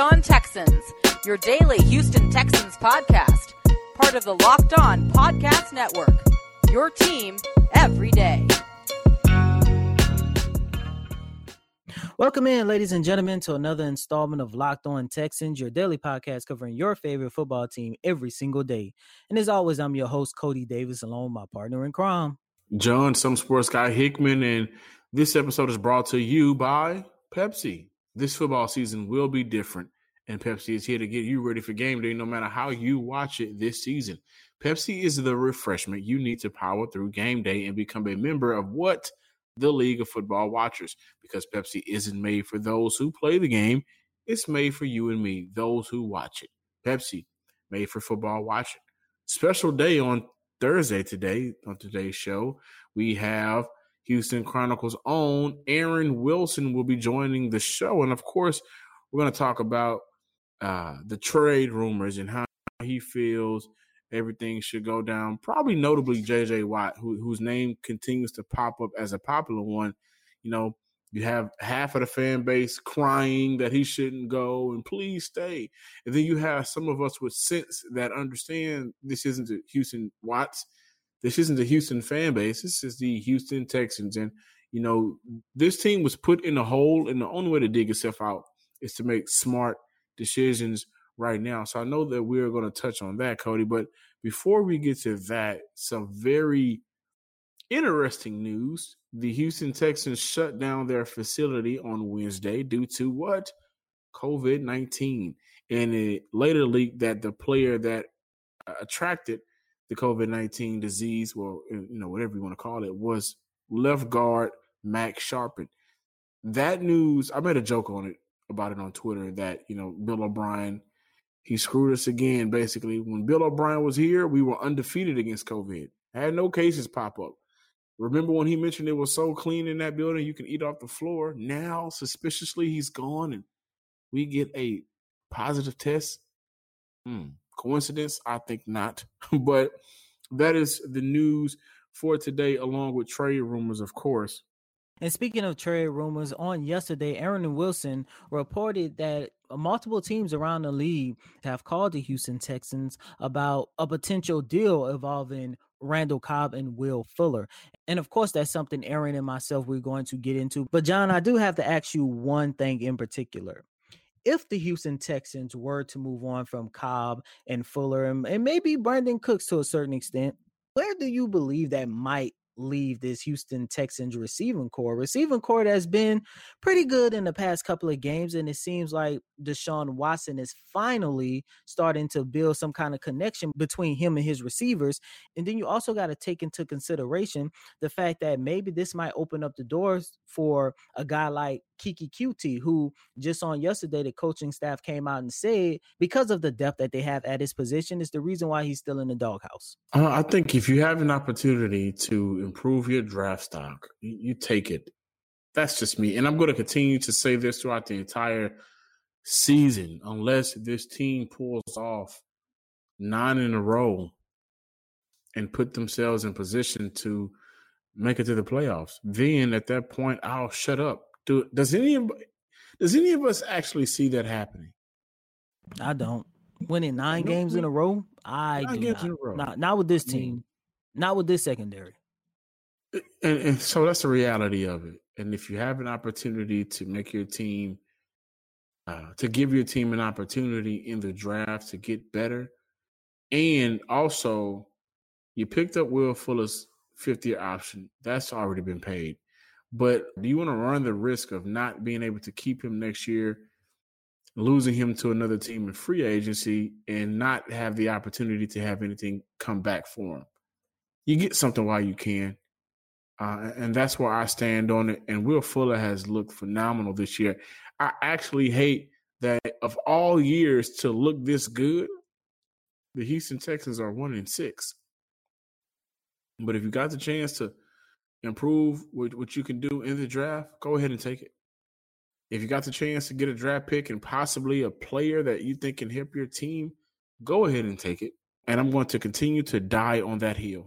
On Texans, your daily Houston Texans podcast, part of the Locked On Podcast Network, your team every day. Welcome in, ladies and gentlemen, to another installment of Locked On Texans, your daily podcast covering your favorite football team every single day. And as always, I'm your host, Cody Davis, along with my partner in crime, John, some sports guy Hickman, and this episode is brought to you by Pepsi. This football season will be different, and Pepsi is here to get you ready for game day no matter how you watch it this season. Pepsi is the refreshment you need to power through game day and become a member of what? The League of Football Watchers. Because Pepsi isn't made for those who play the game. It's made for you and me, those who watch it. Pepsi, made for football watching. Special day on Thursday today, on today's show, we have Houston Chronicle's own Aaron Wilson will be joining the show. And, of course, we're going to talk about the trade rumors and how he feels everything should go down. Probably notably J.J. Watt, whose name continues to pop up as a popular one. You know, you have half of the fan base crying that he shouldn't go and please stay. And then you have some of us with sense that understand this isn't a Houston Watts. This isn't the Houston fan base. This is the Houston Texans. And, you know, this team was put in a hole, and the only way to dig itself out is to make smart decisions right now. So I know that we're going to touch on that, Cody. But before we get to that, some very interesting news. The Houston Texans shut down their facility on Wednesday due to what? COVID-19. And it later leaked that the player that attracted the COVID-19 disease, well, you know, whatever you want to call it, was left guard Max Scharping. That news, I made a joke on it about it on Twitter that, you know, Bill O'Brien, he screwed us again, basically. When Bill O'Brien was here, we were undefeated against COVID. I had no cases pop up. Remember when he mentioned it was so clean in that building, you can eat off the floor. Now, suspiciously, he's gone, and we get a positive test. Coincidence? I think not. But that is the news for today, along with trade rumors, of course. And speaking of trade rumors, on yesterday, Aaron Wilson reported that multiple teams around the league have called the Houston Texans about a potential deal involving Randall Cobb and Will Fuller. And of course, that's something Aaron and myself, we're going to get into. But John, I do have to ask you one thing in particular. If the Houston Texans were to move on from Cobb and Fuller and maybe Brandon Cooks to a certain extent, where do you believe that might leave this Houston Texans receiving corps? Receiving corps has been pretty good in the past couple of games, and it seems like Deshaun Watson is finally starting to build some kind of connection between him and his receivers. And then you also got to take into consideration the fact that maybe this might open up the doors for a guy like Kiki QT, who just on yesterday, the coaching staff came out and said because of the depth that they have at his position is the reason why he's still in the doghouse. I think if you have an opportunity to improve your draft stock, you take it. That's just me. And I'm going to continue to say this throughout the entire season. Unless this team pulls off 9 in a row and put themselves in position to make it to the playoffs, then at that point, I'll shut up. Does any of us actually see that happening? I don't. Winning 9 games in a row? I do not. Not with this team. Not with this secondary. And so that's the reality of it. And if you have an opportunity to make your team, to give your team an opportunity in the draft to get better, and also you picked up Will Fuller's 5th-year option, that's already been paid. But do you want to run the risk of not being able to keep him next year, losing him to another team in free agency, and not have the opportunity to have anything come back for him? You get something while you can, and that's where I stand on it. And Will Fuller has looked phenomenal this year. I actually hate that of all years to look this good, the Houston Texans are 1-6. But if you got the chance to improve what you can do in the draft, go ahead and take it. If you got the chance to get a draft pick and possibly a player that you think can help your team, go ahead and take it. And I'm going to continue to die on that hill.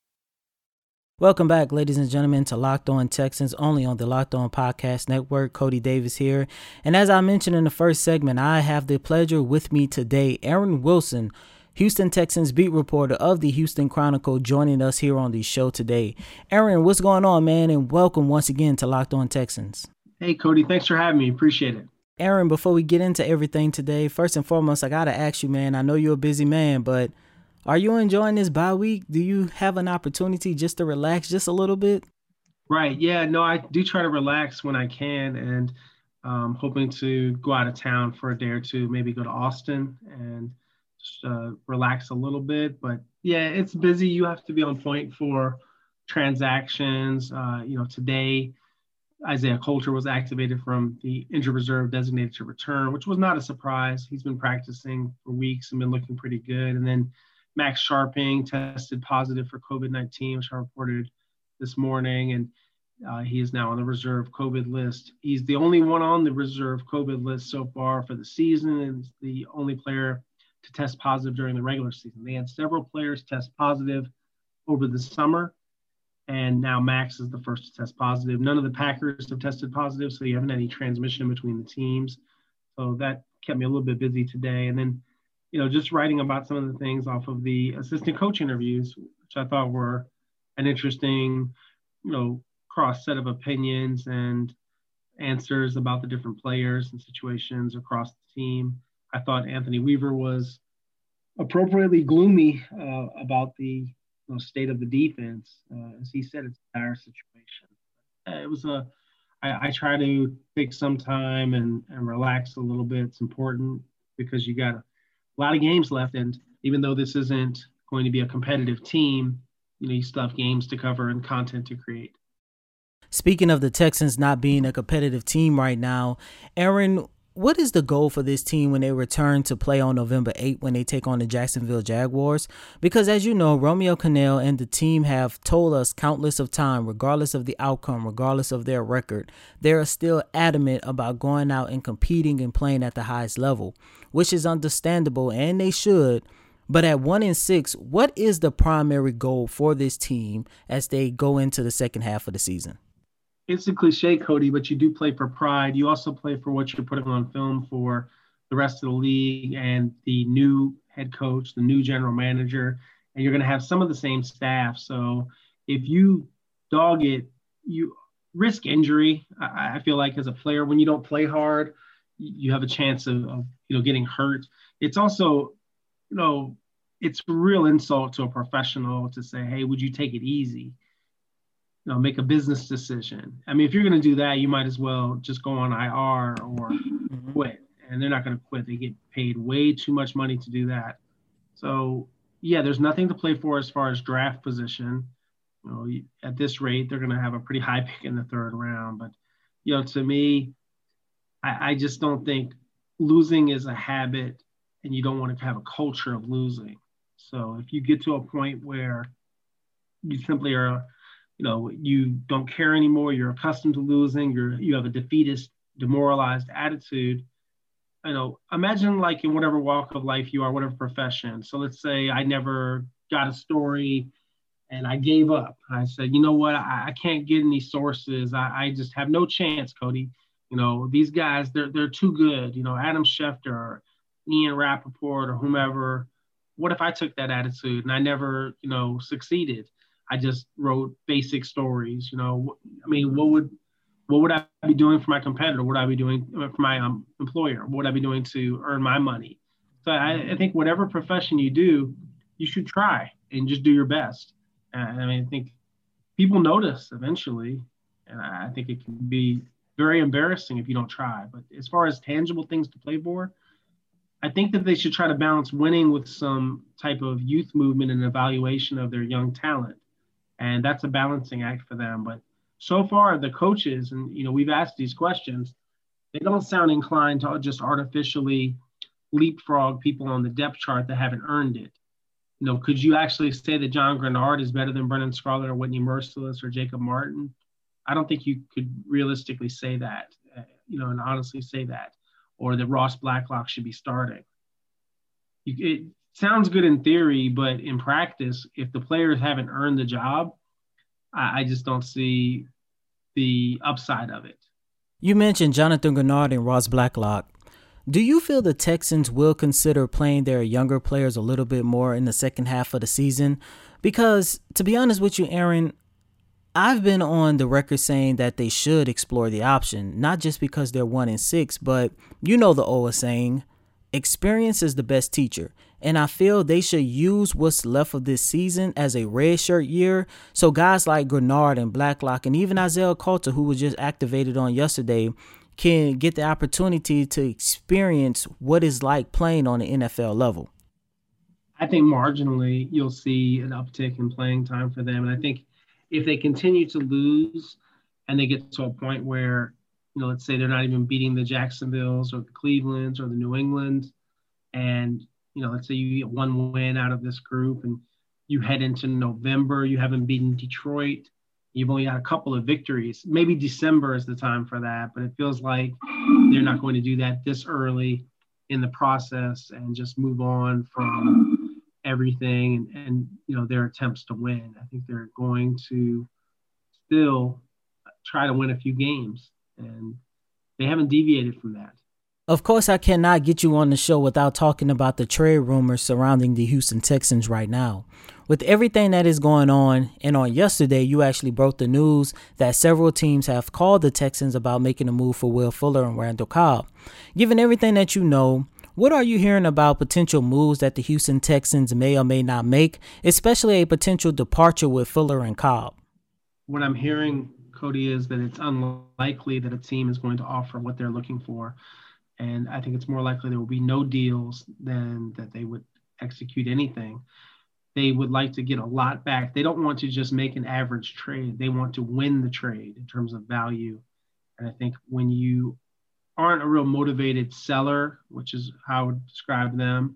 Welcome back, ladies and gentlemen, to Locked On Texans, only on the Locked On Podcast Network. Cody Davis here. And as I mentioned in the first segment, I have the pleasure with me today, Aaron Wilson, Houston Texans beat reporter of the Houston Chronicle, joining us here on the show today. Aaron, what's going on, man? And welcome once again to Locked On Texans. Hey, Cody, thanks for having me. Appreciate it. Aaron, before we get into everything today, first and foremost, I got to ask you, man, I know you're a busy man, but are you enjoying this bye week? Do you have an opportunity just to relax just a little bit? Right. Yeah, no, I do try to relax when I can, and hoping to go out of town for a day or two, maybe go to Austin and just, relax a little bit. But yeah, it's busy. You have to be on point for transactions. Today, Isaiah Coulter was activated from the injured reserve, designated to return, which was not a surprise. He's been practicing for weeks and been looking pretty good. And then Max Scharping tested positive for COVID-19, which I reported this morning, and he is now on the reserve COVID list. He's the only one on the reserve COVID list so far for the season, and he's the only player to test positive during the regular season. They had several players test positive over the summer, and now Max is the first to test positive. None of the Packers have tested positive, so you haven't had any transmission between the teams. So that kept me a little bit busy today. And then just writing about some of the things off of the assistant coach interviews, which I thought were an interesting, cross set of opinions and answers about the different players and situations across the team. I thought Anthony Weaver was appropriately gloomy about the state of the defense. As he said, it's a dire situation. It was I try to take some time and relax a little bit. It's important because you got to, a lot of games left, and even though this isn't going to be a competitive team, you still have games to cover and content to create. Speaking of the Texans not being a competitive team right now, Aaron, what is the goal for this team when they return to play on November 8th when they take on the Jacksonville Jaguars? Because as you know, Romeo Crennel and the team have told us countless of time, regardless of the outcome, regardless of their record, they are still adamant about going out and competing and playing at the highest level, which is understandable, and they should. But at 1-6, what is the primary goal for this team as they go into the second half of the season? It's a cliche, Cody, but you do play for pride. You also play for what you're putting on film for the rest of the league and the new head coach, the new general manager, and you're going to have some of the same staff. So if you dog it, you risk injury. I feel like as a player, when you don't play hard, you have a chance of getting hurt. It's also, it's a real insult to a professional to say, hey, would you take it easy? Make a business decision. I mean, if you're going to do that, you might as well just go on IR or quit. And they're not going to quit. They get paid way too much money to do that. So yeah, there's nothing to play for as far as draft position. You know, at this rate, they're going to have a pretty high pick in the third round. But, you know, to me, I just don't think losing is a habit, and you don't want to have a culture of losing. So if you get to a point where you simply are, you know, you don't care anymore, you're accustomed to losing, you have a defeatist, demoralized attitude, you know, imagine like in whatever walk of life you are, whatever profession. So let's say I never got a story and I gave up. I said, you know what, I can't get any sources. I just have no chance, Cody. You know, these guys, they're too good. You know, Adam Schefter or Ian Rapoport or whomever. What if I took that attitude and I never, you know, succeeded? I just wrote basic stories. You know, I mean, what would I be doing for my competitor? What would I be doing for my employer? What would I be doing to earn my money? So I think whatever profession you do, you should try and just do your best. And I mean, I think people notice eventually, and I think it can be very embarrassing if you don't try. But as far as tangible things to play for, I think that they should try to balance winning with some type of youth movement and evaluation of their young talent. And that's a balancing act for them. But so far, the coaches, and you know, we've asked these questions, they don't sound inclined to just artificially leapfrog people on the depth chart that haven't earned it. You know, could you actually say that John Greenard is better than Brennan Scarlett or Whitney Mercilus or Jacob Martin? I don't think you could realistically say that, you know, and honestly say that, or that Ross Blacklock should be starting. It sounds good in theory, but in practice, if the players haven't earned the job, I just don't see the upside of it. You mentioned Jonathan Greenard and Ross Blacklock. Do you feel the Texans will consider playing their younger players a little bit more in the second half of the season? Because, to be honest with you, Aaron, I've been on the record saying that they should explore the option, not just because they're 1-6, but you know the old saying, experience is the best teacher. And I feel they should use what's left of this season as a redshirt year. So guys like Greenard and Blacklock and even Isaiah Coulter, who was just activated on yesterday, can get the opportunity to experience what it's like playing on the NFL level. I think marginally you'll see an uptick in playing time for them. And I think if they continue to lose and they get to a point where, you know, let's say they're not even beating the Jacksonvilles or the Clevelands or the New Englands, and, you know, let's say you get one win out of this group and you head into November, you haven't beaten Detroit, you've only got a couple of victories. Maybe December is the time for that, but it feels like they're not going to do that this early in the process and just move on from everything and you know, their attempts to win. I think they're going to still try to win a few games, and they haven't deviated from that. Of course, I cannot get you on the show without talking about the trade rumors surrounding the Houston Texans right now. With everything that is going on, and on yesterday, you actually broke the news that several teams have called the Texans about making a move for Will Fuller and Randall Cobb. Given everything that you know, what are you hearing about potential moves that the Houston Texans may or may not make, especially a potential departure with Fuller and Cobb? What I'm hearing, Cody, is that it's unlikely that a team is going to offer what they're looking for. And I think it's more likely there will be no deals than that they would execute anything. They would like to get a lot back. They don't want to just make an average trade. They want to win the trade in terms of value. And I think when you aren't a real motivated seller, which is how I would describe them,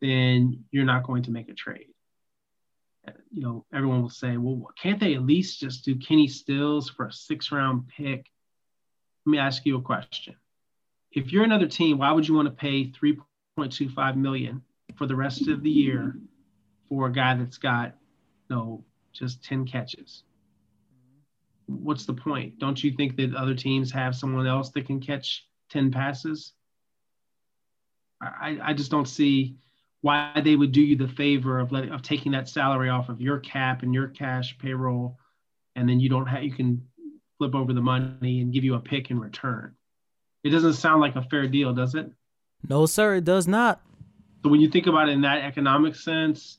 then you're not going to make a trade. You know, everyone will say, well, can't they at least just do Kenny Stills for a 6-round pick? Let me ask you a question. If you're another team, why would you want to pay $3.25 million for the rest of the year for a guy that's got, you know, just 10 catches? What's the point? Don't you think that other teams have someone else that can catch 10 passes? I just don't see why they would do you the favor of taking that salary off of your cap and your cash payroll, and then you can flip over the money and give you a pick in return. It doesn't sound like a fair deal, does it? No, sir, it does not. So when you think about it in that economic sense,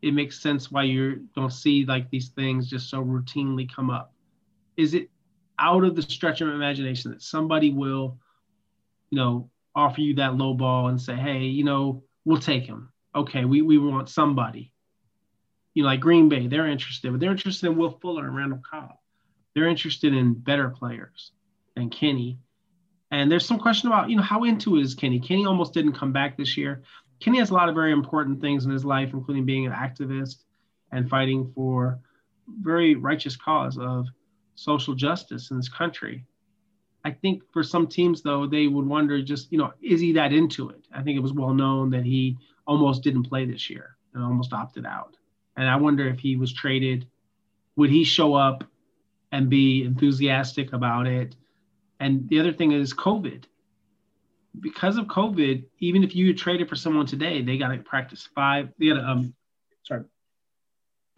it makes sense why you don't see like these things just so routinely come up. Is it out of the stretch of imagination that somebody will, you know, offer you that low ball and say, hey, you know, we'll take him. okay, we want somebody. You know, like Green Bay, they're interested, but they're interested in Will Fuller and Randall Cobb. They're interested in better players than Kenny. And there's some question about, you know, how into it is Kenny? Kenny almost didn't come back this year. Kenny has a lot of very important things in his life, including being an activist and fighting for very righteous cause of social justice in this country. I think for some teams, though, they would wonder just, you know, is he that into it? I think it was well known that he almost didn't play this year and almost opted out. And I wonder if he was traded, would he show up and be enthusiastic about it? And the other thing is COVID. Because of COVID, even if you traded for someone today, they got to practice they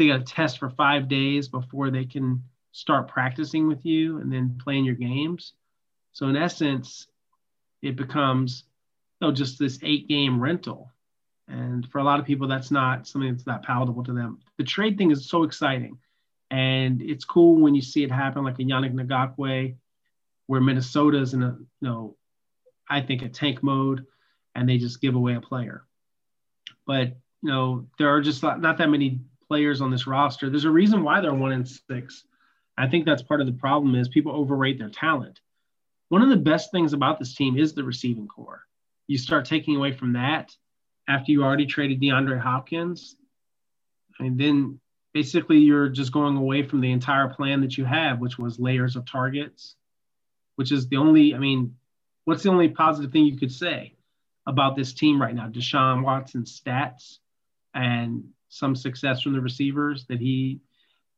got to test for 5 days before they can start practicing with you and then playing your games. So in essence, it becomes, you know, just this 8-game rental. And for a lot of people, that's not something that's that palatable to them. The trade thing is so exciting. And it's cool when you see it happen, like in Yannick Ngakoue, where Minnesota's in a, you know, I think a tank mode, and they just give away a player. But, you know, there are just not that many players on this roster. There's a reason why they're 1-6. I think that's part of the problem is people overrate their talent. One of the best things about this team is the receiving core. You start taking away from that after you already traded DeAndre Hopkins. And then basically you're just going away from the entire plan that you have, which was layers of targets, which is the only, I mean, what's the only positive thing you could say about this team right now? Deshaun Watson's stats and some success from the receivers that he,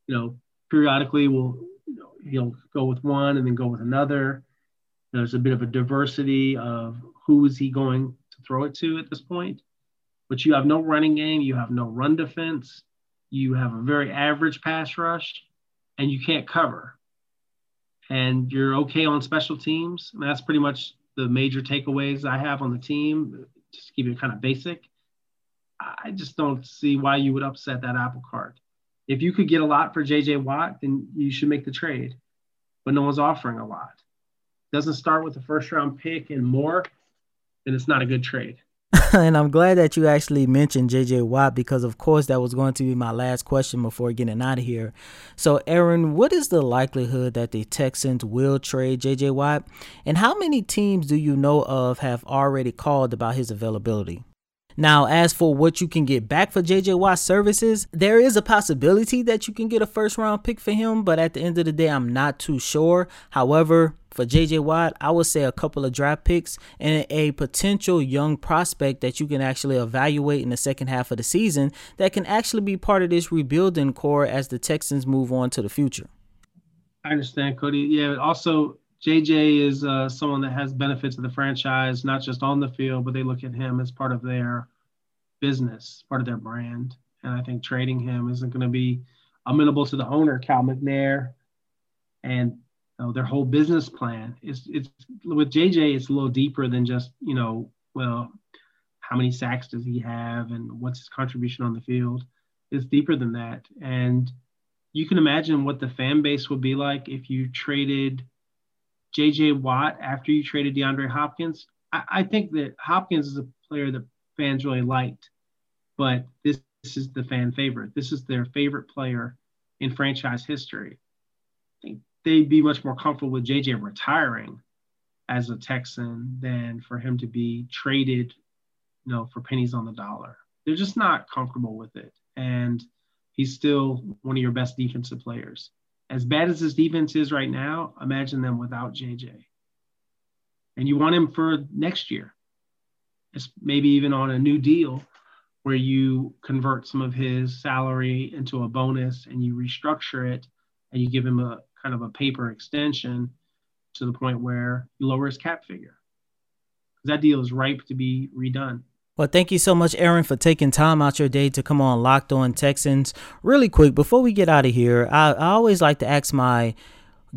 you know, periodically will, you know, he'll go with one and then go with another. There's a bit of a diversity of who is he going to throw it to at this point. But you have no running game. You have no run defense. You have a very average pass rush, and you can't cover. And you're okay on special teams. And that's pretty much the major takeaways I have on the team, just to keep it kind of basic. I just don't see why you would upset that apple cart. If you could get a lot for J.J. Watt, then you should make the trade. But no one's offering a lot. Doesn't start with a first-round pick and more, then it's not a good trade. And I'm glad that you actually mentioned J.J. Watt because, of course, that was going to be my last question before getting out of here. So, Aaron, what is the likelihood that the Texans will trade J.J. Watt? And how many teams do you know of have already called about his availability? Now, as for what you can get back for J.J. Watt's services, there is a possibility that you can get a first-round pick for him, but at the end of the day, I'm not too sure. However, for J.J. Watt, I would say a couple of draft picks and a potential young prospect that you can actually evaluate in the second half of the season that can actually be part of this rebuilding core as the Texans move on to the future. I understand, Cody. Yeah, also, J.J. is someone that has benefits of the franchise, not just on the field, but they look at him as part of their business, part of their brand. And I think trading him isn't going to be amenable to the owner, Cal McNair, and their whole business plan. It's with J.J., it's a little deeper than just, you know, well, how many sacks does he have and what's his contribution on the field? It's deeper than that. And you can imagine what the fan base would be like if you traded J.J. Watt after you traded DeAndre Hopkins. I think that Hopkins is a player that fans really liked, but this is the fan favorite. This is their favorite player in franchise history. I think they'd be much more comfortable with J.J. retiring as a Texan than for him to be traded, you know, for pennies on the dollar. They're just not comfortable with it, and he's still one of your best defensive players. As bad as this defense is right now, imagine them without J.J. And you want him for next year. It's maybe even on a new deal where you convert some of his salary into a bonus and you restructure it and you give him a kind of a paper extension to the point where you lower his cap figure. That deal is ripe to be redone. Well, thank you so much, Aaron, for taking time out your day to come on Locked On Texans. Really quick, before we get out of here, I always like to ask my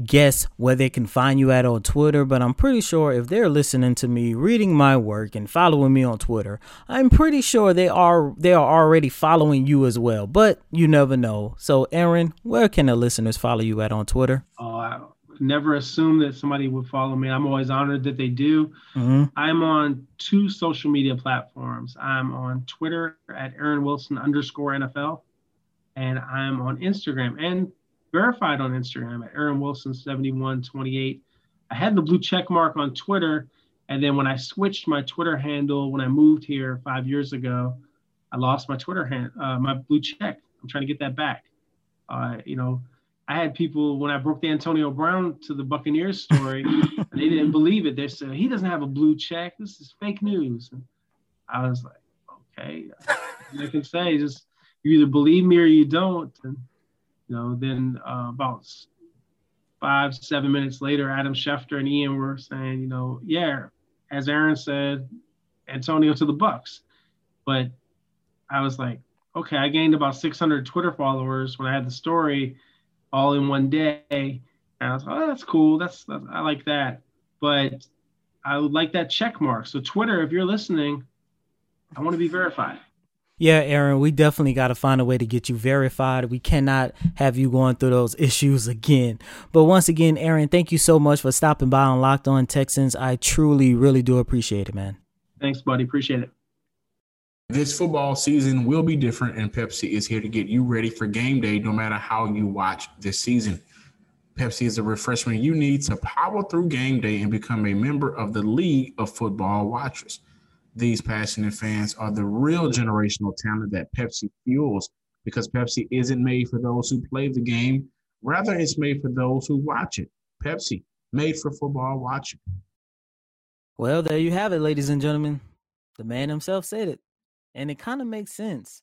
guests where they can find you at on Twitter, but I'm pretty sure if they're listening to me, reading my work, and following me on Twitter, I'm pretty sure they are already following you as well, but you never know. So, Aaron, where can the listeners follow you at on Twitter? Oh, never assumed that somebody would follow me. I'm always honored that they do. Mm-hmm. I'm on two social media platforms. I'm on Twitter at @AaronWilson_NFL. And I'm on Instagram and verified on Instagram at @AaronWilson7128. I had the blue check mark on Twitter. And then when I switched my Twitter handle, when I moved here 5 years ago, I lost my Twitter my blue check. I'm trying to get that back. I had people, when I broke the Antonio Brown to the Buccaneers story, they didn't believe it. They said, he doesn't have a blue check. This is fake news. And I was like, okay. I can say, just you either believe me or you don't. And, then about 5-7 minutes later, Adam Schefter and Ian were saying, yeah, as Aaron said, Antonio to the Bucks. But I was like, okay, I gained about 600 Twitter followers when I had the story all in one day. And I was like, oh, that's cool. I like that. But I would like that check mark. So Twitter, if you're listening, I want to be verified. Yeah, Aaron, we definitely got to find a way to get you verified. We cannot have you going through those issues again. But once again, Aaron, thank you so much for stopping by on Locked On Texans. I truly, really do appreciate it, man. Thanks, buddy. Appreciate it. This football season will be different, and Pepsi is here to get you ready for game day no matter how you watch this season. Pepsi is the refreshment you need to power through game day and become a member of the League of Football Watchers. These passionate fans are the real generational talent that Pepsi fuels, because Pepsi isn't made for those who play the game. Rather, it's made for those who watch it. Pepsi, made for football watching. Well, there you have it, ladies and gentlemen. The man himself said it. And it kind of makes sense.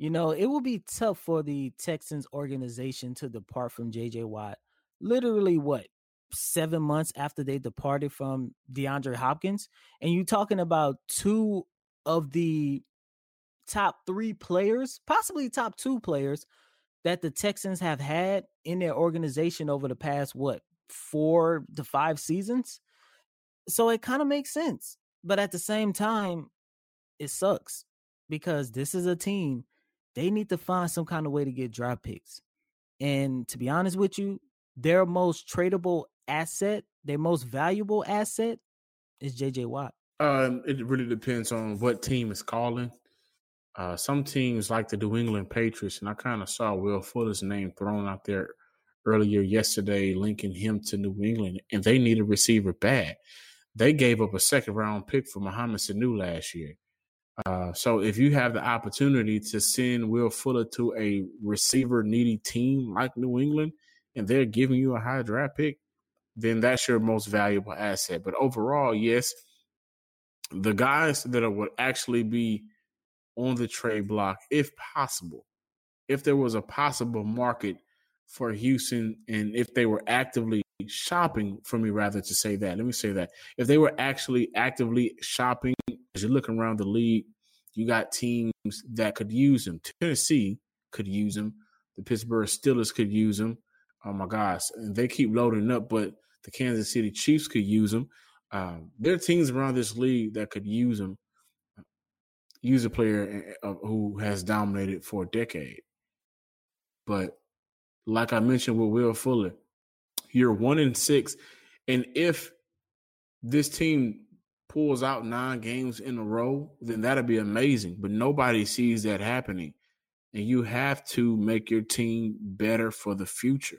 It will be tough for the Texans organization to depart from J.J. Watt. Literally, 7 months after they departed from DeAndre Hopkins? And you're talking about two of the top three players, possibly top two players, that the Texans have had in their organization over the past, 4 to 5 seasons? So it kind of makes sense. But at the same time, it sucks. Because this is a team, they need to find some kind of way to get draft picks. And to be honest with you, their most tradable asset, their most valuable asset is J.J. Watt. It really depends on what team is calling. Some teams like the New England Patriots, and I kind of saw Will Fuller's name thrown out there earlier yesterday, linking him to New England, and they need a receiver bad. They gave up a second-round pick for Mohamed Sanu last year. So if you have the opportunity to send Will Fuller to a receiver-needy team like New England and they're giving you a high draft pick, then that's your most valuable asset. But overall, yes, the guys that would actually be on the trade block, if possible, if there was a possible market for Houston and if they were actively shopping for me, rather to say that. Let me say that. If they were actually actively shopping, as you're looking around the league, you got teams that could use him. Tennessee could use him. The Pittsburgh Steelers could use him. Oh, my gosh. And they keep loading up, but the Kansas City Chiefs could use him. There are teams around this league that could use him, use a player who has dominated for a decade. But like I mentioned with Will Fuller, you're 1-6. And if this team pulls out 9 games in a row, then that'll be amazing. But nobody sees that happening. And you have to make your team better for the future.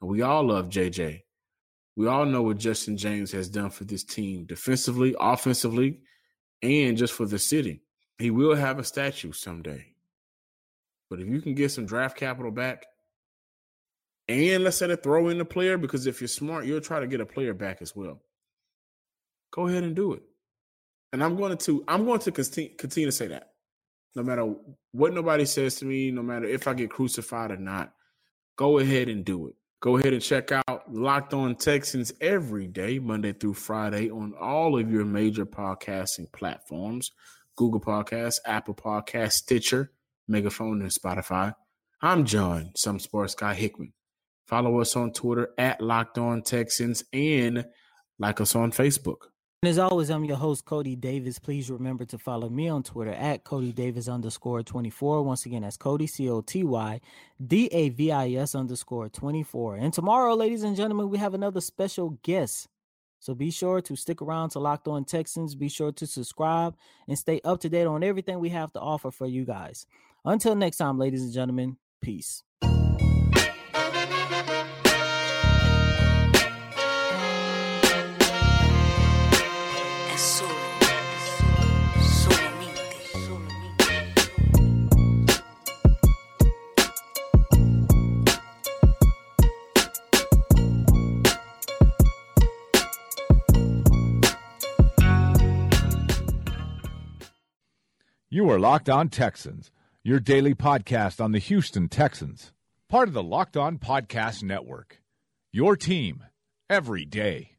And we all love JJ. We all know what Justin James has done for this team defensively, offensively, and just for the city. He will have a statue someday. But if you can get some draft capital back, and let's say they throw in the player, because if you're smart, you'll try to get a player back as well. Go ahead and do it. And I'm going to continue to say that. No matter what nobody says to me, no matter if I get crucified or not, go ahead and do it. Go ahead and check out Locked On Texans every day, Monday through Friday, on all of your major podcasting platforms, Google Podcasts, Apple Podcasts, Stitcher, Megaphone, and Spotify. I'm John, some sports guy Hickman. Follow us on Twitter at Locked On Texans and like us on Facebook. And as always, I'm your host, Cody Davis. Please remember to follow me on Twitter at @CodyDavis_24. Once again, that's Cody, CotyDavis_24. And tomorrow, ladies and gentlemen, we have another special guest. So be sure to stick around to Locked On Texans. Be sure to subscribe and stay up to date on everything we have to offer for you guys. Until next time, ladies and gentlemen, peace. You are Locked On Texans, your daily podcast on the Houston Texans. Part of the Locked On Podcast Network, your team every day.